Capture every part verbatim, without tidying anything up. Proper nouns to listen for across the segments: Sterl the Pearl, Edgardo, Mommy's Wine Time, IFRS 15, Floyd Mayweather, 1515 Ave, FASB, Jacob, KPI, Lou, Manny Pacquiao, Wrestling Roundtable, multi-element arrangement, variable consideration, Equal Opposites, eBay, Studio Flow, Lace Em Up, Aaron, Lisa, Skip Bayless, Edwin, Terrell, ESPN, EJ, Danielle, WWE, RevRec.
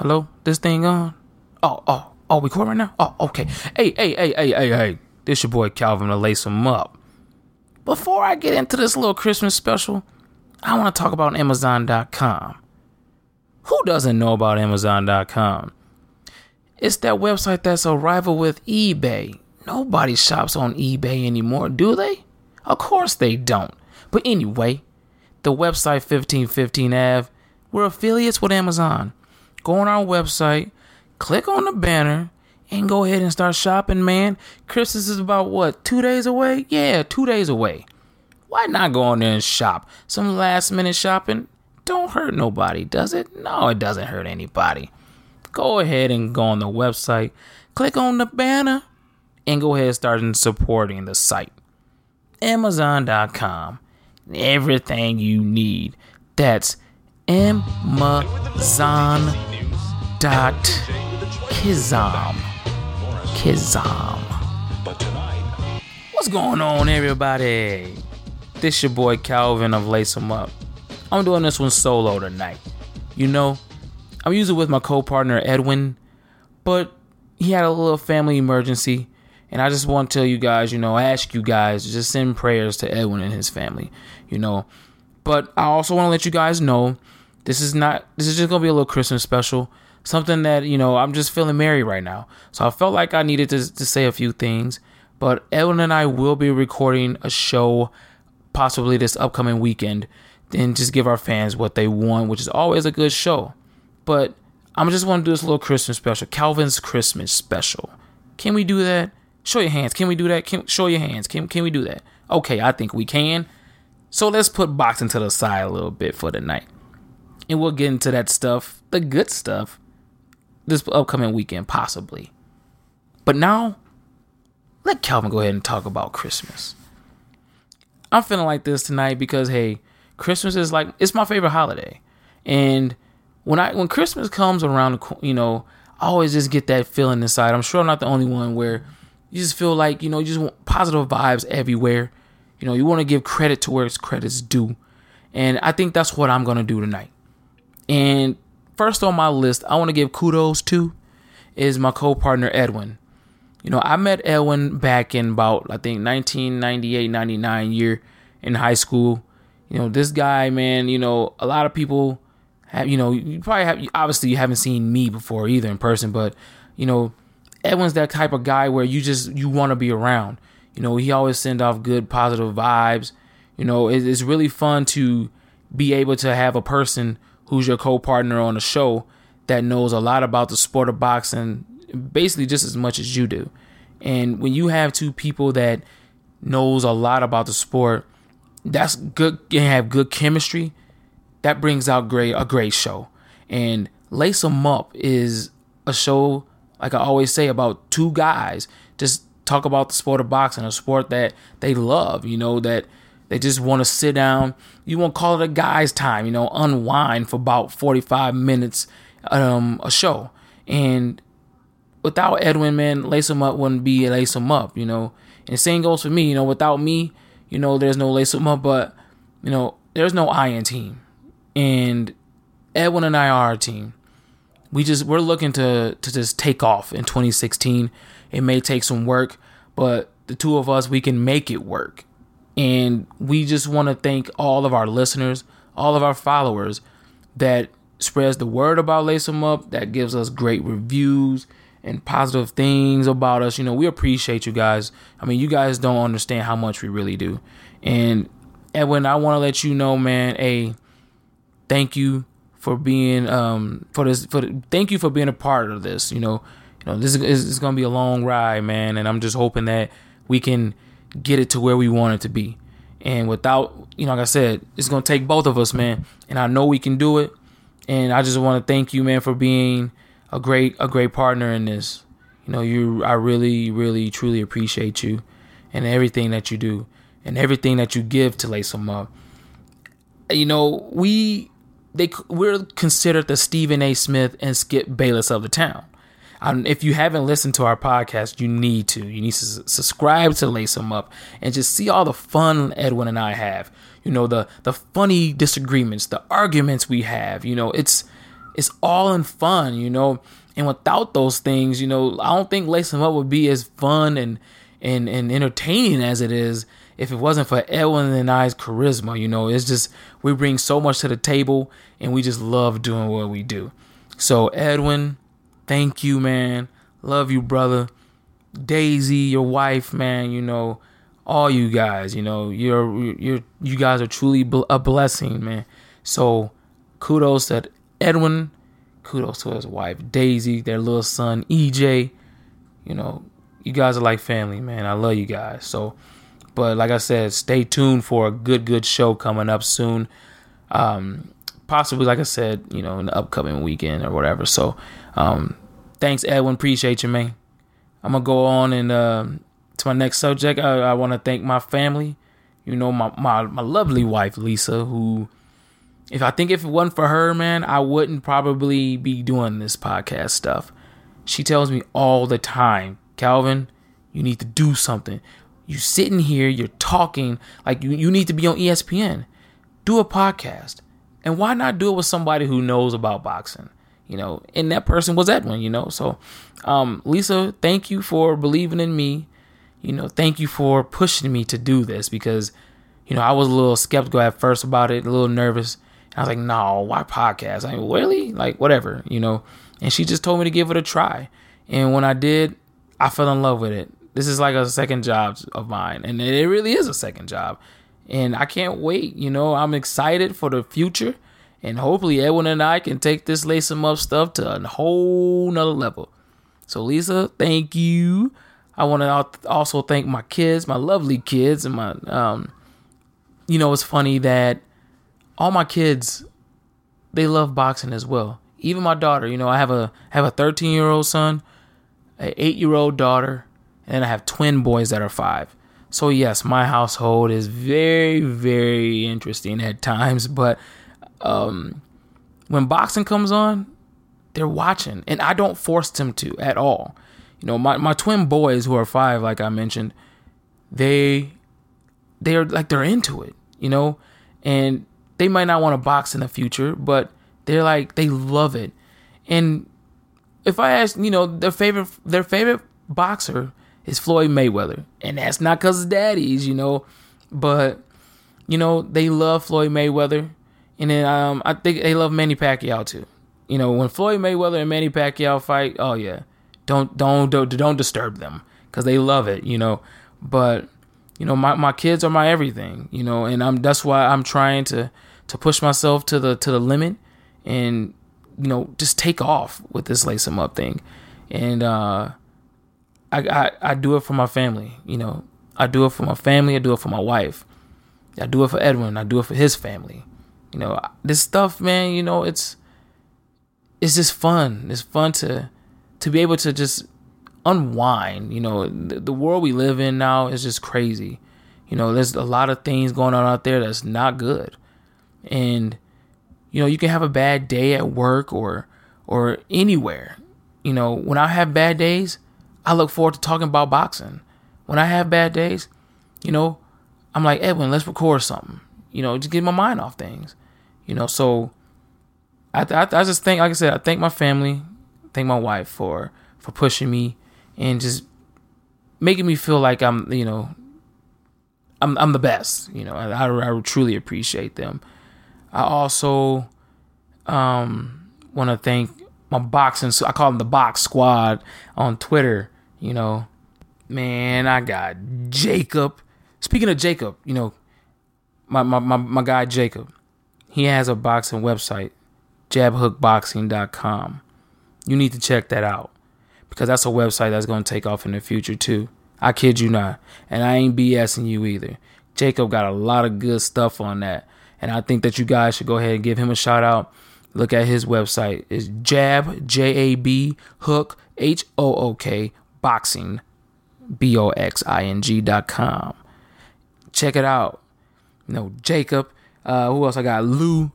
Hello? This thing on? Oh, oh, oh, we cool right now? Oh, okay. Hey, hey, hey, hey, hey, hey. This your boy Calvin to Lace Em Up. Before I get into this little Christmas special, I want to talk about Amazon dot com. Who doesn't know about Amazon dot com? It's that website that's a rival with eBay. Nobody shops on eBay anymore, do they? Of course they don't. But anyway, the website fifteen fifteen Ave, we're affiliates with Amazon. Go on our website, click on the banner, and go ahead and start shopping, man. Christmas is about, what, two days away? Yeah, two days away. Why not go on there and shop? Some last-minute shopping don't hurt nobody, does it? No, it doesn't hurt anybody. Go ahead and go on the website, click on the banner, and go ahead and start supporting the site. Amazon dot com. Everything you need. That's Amazon dot Kizom. Kizom. What's going on, everybody? This your boy Calvin of Lace Em Up. I'm doing this one solo tonight. You know, I'm usually with my co-partner Edwin, but he had a little family emergency, and I just want to tell you guys, you know, ask you guys to just send prayers to Edwin and his family, you know. But I also want to let you guys know, this is not, this is just going to be a little Christmas special, something that, you know, I'm just feeling merry right now. So I felt like I needed to, to say a few things, but Edwin and I will be recording a show possibly this upcoming weekend and just give our fans what they want, which is always a good show. But I'm just want to do this little Christmas special, Calvin's Christmas special. Can we do that? Show your hands. Can we do that? Can, show your hands. Can can we do that? Okay, I think we can. So let's put boxing to the side a little bit for the night, and we'll get into that stuff, the good stuff, this upcoming weekend possibly. But now, let Calvin go ahead and talk about Christmas. I'm feeling like this tonight because, hey, Christmas is like, it's my favorite holiday, and When I when Christmas comes around, you know, I always just get that feeling inside. I'm sure I'm not the only one, where you just feel like, you know, you just want positive vibes everywhere. You know, you want to give credit to where its credit's due. And I think that's what I'm going to do tonight. And first on my list, I want to give kudos to is my co-partner Edwin. You know, I met Edwin back in about, I think, nineteen ninety-eight ninety-nine year in high school. You know, this guy, man, you know, a lot of people... You know, you probably have, obviously you haven't seen me before either in person, but, you know, Edwin's that type of guy where you just, you want to be around. You know, he always sends off good, positive vibes. You know, it, it's really fun to be able to have a person who's your co-partner on a show that knows a lot about the sport of boxing, basically just as much as you do. And when you have two people that knows a lot about the sport, that's good, and have good chemistry, that brings out great a great show. And Lace Em Up is a show, like I always say, about two guys just talk about the sport of boxing, a sport that they love, you know, that they just want to sit down. You won't call it a guy's time, you know, unwind for about forty-five minutes um, a show. And without Edwin, man, Lace Em Up wouldn't be Lace Em Up, you know. And the same goes for me, you know, without me, you know, there's no Lace Em Up, but, you know, there's no Iron Team. And Edwin and I are our team. We just, we're looking to, to just take off in twenty sixteen. It may take some work, but the two of us, we can make it work. And we just want to thank all of our listeners, all of our followers that spreads the word about Lace Em Up, that gives us great reviews and positive things about us. You know, we appreciate you guys. I mean, you guys don't understand how much we really do. And Edwin, I want to let you know, man, a Thank you for being um for this for the, thank you for being a part of this. You know, you know this is it's gonna be a long ride, man, and I'm just hoping that we can get it to where we want it to be. And without, you know, like I said, it's gonna take both of us, man. And I know we can do it. And I just want to thank you, man, for being a great a great partner in this. You know, you I really really truly appreciate you and everything that you do and everything that you give to Lace Em Up. You know, we. They we're considered the Stephen A. Smith and Skip Bayless of the town. Um, if you haven't listened to our podcast, you need to. You need to subscribe to Lace Em Up and just see all the fun Edwin and I have. You know, the the funny disagreements, the arguments we have. You know, it's it's all in fun, you know. And without those things, you know, I don't think Lace Em Up would be as fun and and and entertaining as it is if it wasn't for Edwin and I's charisma. You know, it's just, we bring so much to the table, and we just love doing what we do. So Edwin, thank you, man. Love you, brother. Daisy, your wife, man, you know, all you guys, you know, you're you're you guys are truly a blessing, man. So kudos to Edwin. Kudos to his wife, Daisy, their little son, E J. You know, you guys are like family, man. I love you guys. So, but like I said, stay tuned for a good, good show coming up soon. Um, possibly, like I said, you know, in the upcoming weekend or whatever. So, um, thanks, Edwin. Appreciate you, man. I'm going to go on and uh, to my next subject. I, I want to thank my family. You know, my, my, my lovely wife, Lisa, who... If I think if it wasn't for her, man, I wouldn't probably be doing this podcast stuff. She tells me all the time, Calvin, you need to do something. You sitting here, you're talking, like you, you need to be on E S P N. Do a podcast. And why not do it with somebody who knows about boxing? You know, and that person was Edwin, you know. So, um, Lisa, thank you for believing in me. You know, thank you for pushing me to do this because, you know, I was a little skeptical at first about it, a little nervous. I was like, no, why podcast? I mean, really? Like, whatever, you know? And she just told me to give it a try. And when I did, I fell in love with it. This is like a second job of mine. And it really is a second job. And I can't wait, you know? I'm excited for the future. And hopefully Edwin and I can take this Lace Em Up stuff to a whole nother level. So, Lisa, thank you. I want to also thank my kids, my lovely kids. And my, um, you know, it's funny that all my kids, they love boxing as well. Even my daughter, you know, I have a have a thirteen-year-old son, an eight-year-old daughter, and I have twin boys that are five. So, yes, my household is very, very interesting at times. But um, when boxing comes on, they're watching. And I don't force them to at all. You know, my, my twin boys who are five, like I mentioned, they, they are like they're into it, you know, and they might not want to box in the future, but they're like, they love it. And if I ask, you know, their favorite, their favorite boxer is Floyd Mayweather. And that's not because of daddies, you know, but, you know, they love Floyd Mayweather. And then um, I think they love Manny Pacquiao too. You know, when Floyd Mayweather and Manny Pacquiao fight, oh yeah, don't, don't, don't, don't disturb them because they love it, you know, but you know, my, my kids are my everything, you know, and I'm, that's why I'm trying to, to push myself to the to the limit and, you know, just take off with this Lace Em Up thing. And uh, I, I I do it for my family, you know. I do it for my family. I do it for my wife. I do it for Edwin. I do it for his family. You know, this stuff, man, you know, it's it's just fun. It's fun to to be able to just unwind. You know, the, the world we live in now is just crazy. You know, there's a lot of things going on out there that's not good. And, you know, you can have a bad day at work or or anywhere. You know, when I have bad days, I look forward to talking about boxing. When I have bad days, you know, I'm like, Edwin, let's record something. You know, just get my mind off things. You know, so I I, I just think, like I said, I thank my family, thank my wife for, for pushing me and just making me feel like I'm, you know, I'm I'm the best. You know, I, I, I truly appreciate them. I also um, want to thank my boxing, I call them the Box Squad on Twitter, you know. Man, I got Jacob. Speaking of Jacob, you know, my, my, my, my guy Jacob, he has a boxing website, Jab Hook Boxing dot com. You need to check that out because that's a website that's going to take off in the future too. I kid you not. And I ain't BSing you either. Jacob got a lot of good stuff on that. And I think that you guys should go ahead and give him a shout out. Look at his website. It's Jab, J A B, Hook, H O O K, Boxing, B O X I N G dot com. Check it out. You know, Jacob. Uh, who else I got? Lou.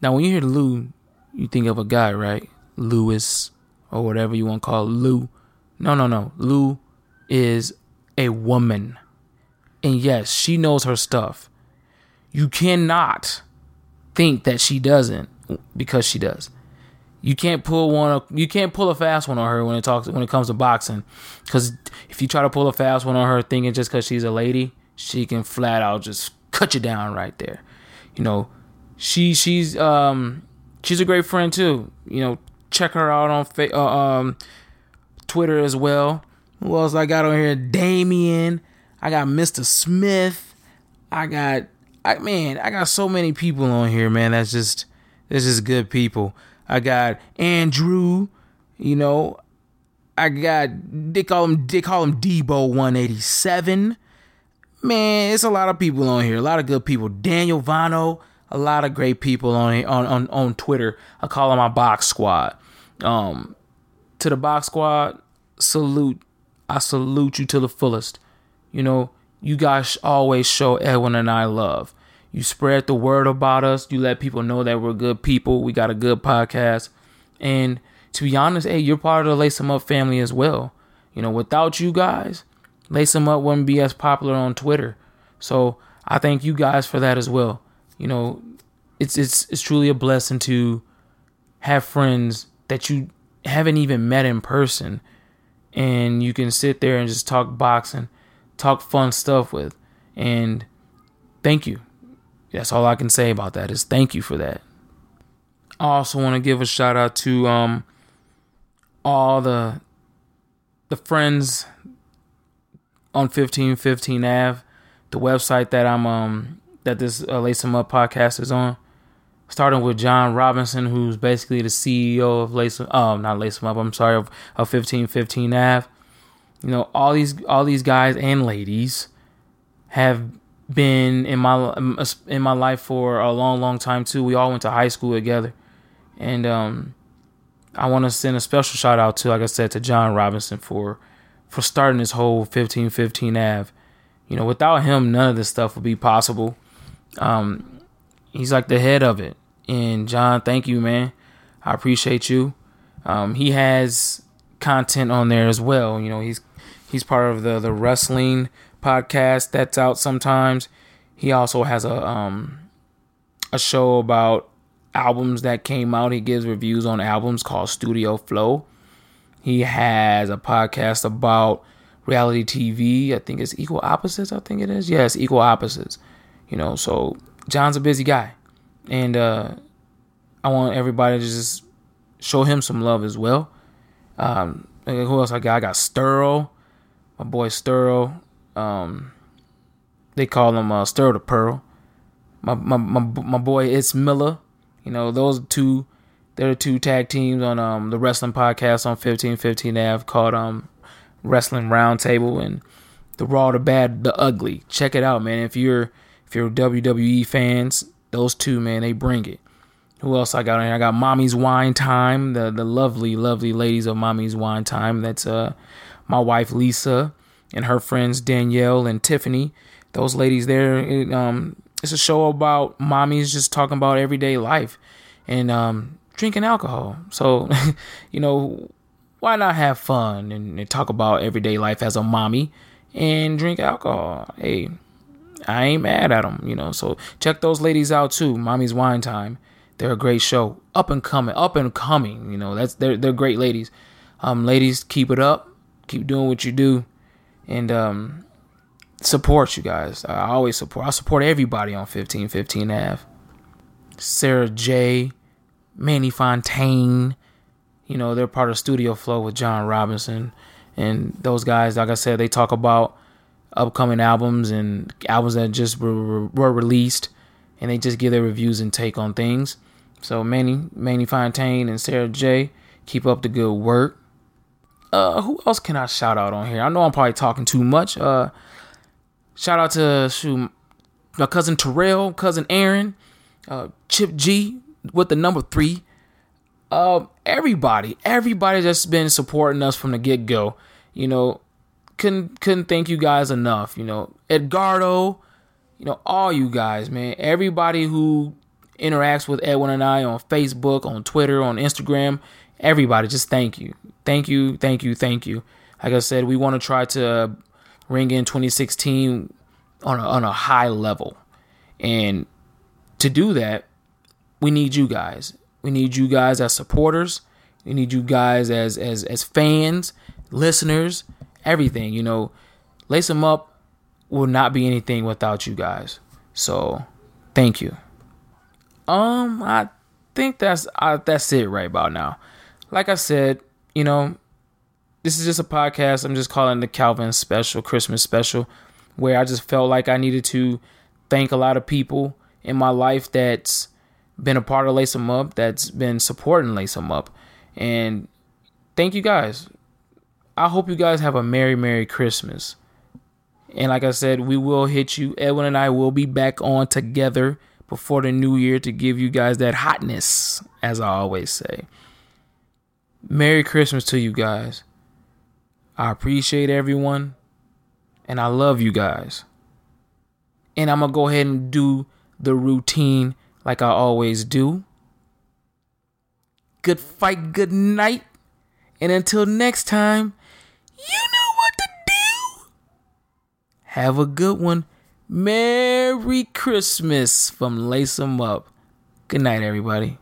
Now, when you hear Lou, you think of a guy, right? Lewis or whatever you want to call Lou. No, no, no. Lou is a woman. And yes, she knows her stuff. You cannot think that she doesn't because she does. You can't pull one. You can't pull a fast one on her when it talks when it comes to boxing, because if you try to pull a fast one on her, thinking just because she's a lady, she can flat out just cut you down right there. You know, she she's um she's a great friend too. You know, check her out on fa- uh, um Twitter as well. Who else I got on here? Damien. I got Mister Smith. I got I man. I got so many people on here, man. That's just that's just good people. I got Andrew, you know, I got, they call him, they call him Debo one eighty-seven. Man, it's a lot of people on here, a lot of good people. Daniel Vano, a lot of great people on on on, on Twitter. I call him my box squad. Um, to the box squad, salute. I salute you to the fullest. You know, you guys always show Edwin and I love. You spread the word about us. You let people know that we're good people. We got a good podcast. And to be honest, hey, you're part of the Lace Em Up family as well. You know, without you guys, Lace Em Up wouldn't be as popular on Twitter. So I thank you guys for that as well. You know, it's it's it's truly a blessing to have friends that you haven't even met in person. And you can sit there and just talk boxing, talk fun stuff with. And thank you. That's all I can say about that is thank you for that. I also want to give a shout out to um all the the friends on fifteen fifteen Ave, the website that I'm um that this uh, Lace Em Up podcast is on. Starting with John Robinson, who's basically the C E O of Lace Em, oh not Lace Em Up, I'm sorry of, of fifteen fifteen Ave. You know, all these all these guys and ladies have been in my in my life for a long, long time too. We all went to high school together, and um, I want to send a special shout out to, like I said, to John Robinson for for starting this whole fifteen fifteen Ave. You know, without him, none of this stuff would be possible. Um, he's like the head of it. And John, thank you, man. I appreciate you. Um, he has content on there as well. You know, he's he's part of the the wrestling podcast that's out sometimes. He also has a um a show about albums that came out. He gives reviews on albums called Studio Flow. He has a podcast about reality T V. I think it's Equal Opposites. I think it is. Yes, Equal Opposites. You know, so John's a busy guy, and uh, I want everybody to just show him some love as well. Um, who else I got? I got Sterl, my boy Sterl. Um, they call him uh, Sterl the Pearl. My, my my my boy, it's Miller. You know, those two, they're the two tag teams on um the wrestling podcast on fifteen fifteen Ave called um Wrestling Roundtable, and the Raw, the Bad, the Ugly. Check it out, man. If you're if you're W W E fans, those two, man, they bring it. Who else I got on here? I got Mommy's Wine Time, the the lovely lovely ladies of Mommy's Wine Time. That's uh my wife Lisa and her friends Danielle and Tiffany. Those ladies there, it, um, it's a show about mommies just talking about everyday life and um, drinking alcohol. So, you know, why not have fun and, and talk about everyday life as a mommy and drink alcohol? Hey, I ain't mad at them, you know. So check those ladies out too. Mommy's Wine Time, they're a great show. Up and coming, up and coming. You know, that's they're they're great ladies. Um, ladies, keep it up, keep doing what you do. And um, support you guys. I always support. I support everybody on fifteen fifteen Ave. Sarah J, Manny Fontaine. You know, they're part of Studio Flow with John Robinson. And those guys, like I said, they talk about upcoming albums and albums that just were, were released. And they just give their reviews and take on things. So Manny, Manny Fontaine and Sarah J, keep up the good work. Uh, who else can I shout out on here? I know I'm probably talking too much. Uh, shout out to shoot, my cousin Terrell, cousin Aaron, uh, Chip G with the number three. Uh, everybody, everybody that's been supporting us from the get go. You know, couldn't couldn't thank you guys enough. You know, Edgardo, you know, all you guys, man. Everybody who interacts with Edwin and I on Facebook, on Twitter, on Instagram. Everybody, just thank you. Thank you, thank you, thank you. Like I said, we want to try to ring in twenty sixteen on a, on a high level. And to do that, we need you guys. We need you guys as supporters. We need you guys as as as fans, listeners, everything. You know, Lace Em Up will not be anything without you guys. So, thank you. Um, I think that's I, that's it right about now. Like I said, you know, this is just a podcast. I'm just calling the Calvin special, Christmas special, where I just felt like I needed to thank a lot of people in my life that's been a part of Lace Em Up, that's been supporting Lace Em Up. And thank you guys. I hope you guys have a Merry, Merry Christmas. And like I said, we will hit you. Edwin and I will be back on together before the new year to give you guys that hotness, as I always say. Merry Christmas to you guys. I appreciate everyone. And I love you guys. And I'm going to go ahead and do the routine like I always do. Good fight, good night. And until next time, you know what to do. Have a good one. Merry Christmas from Lace Em Up. Good night, everybody.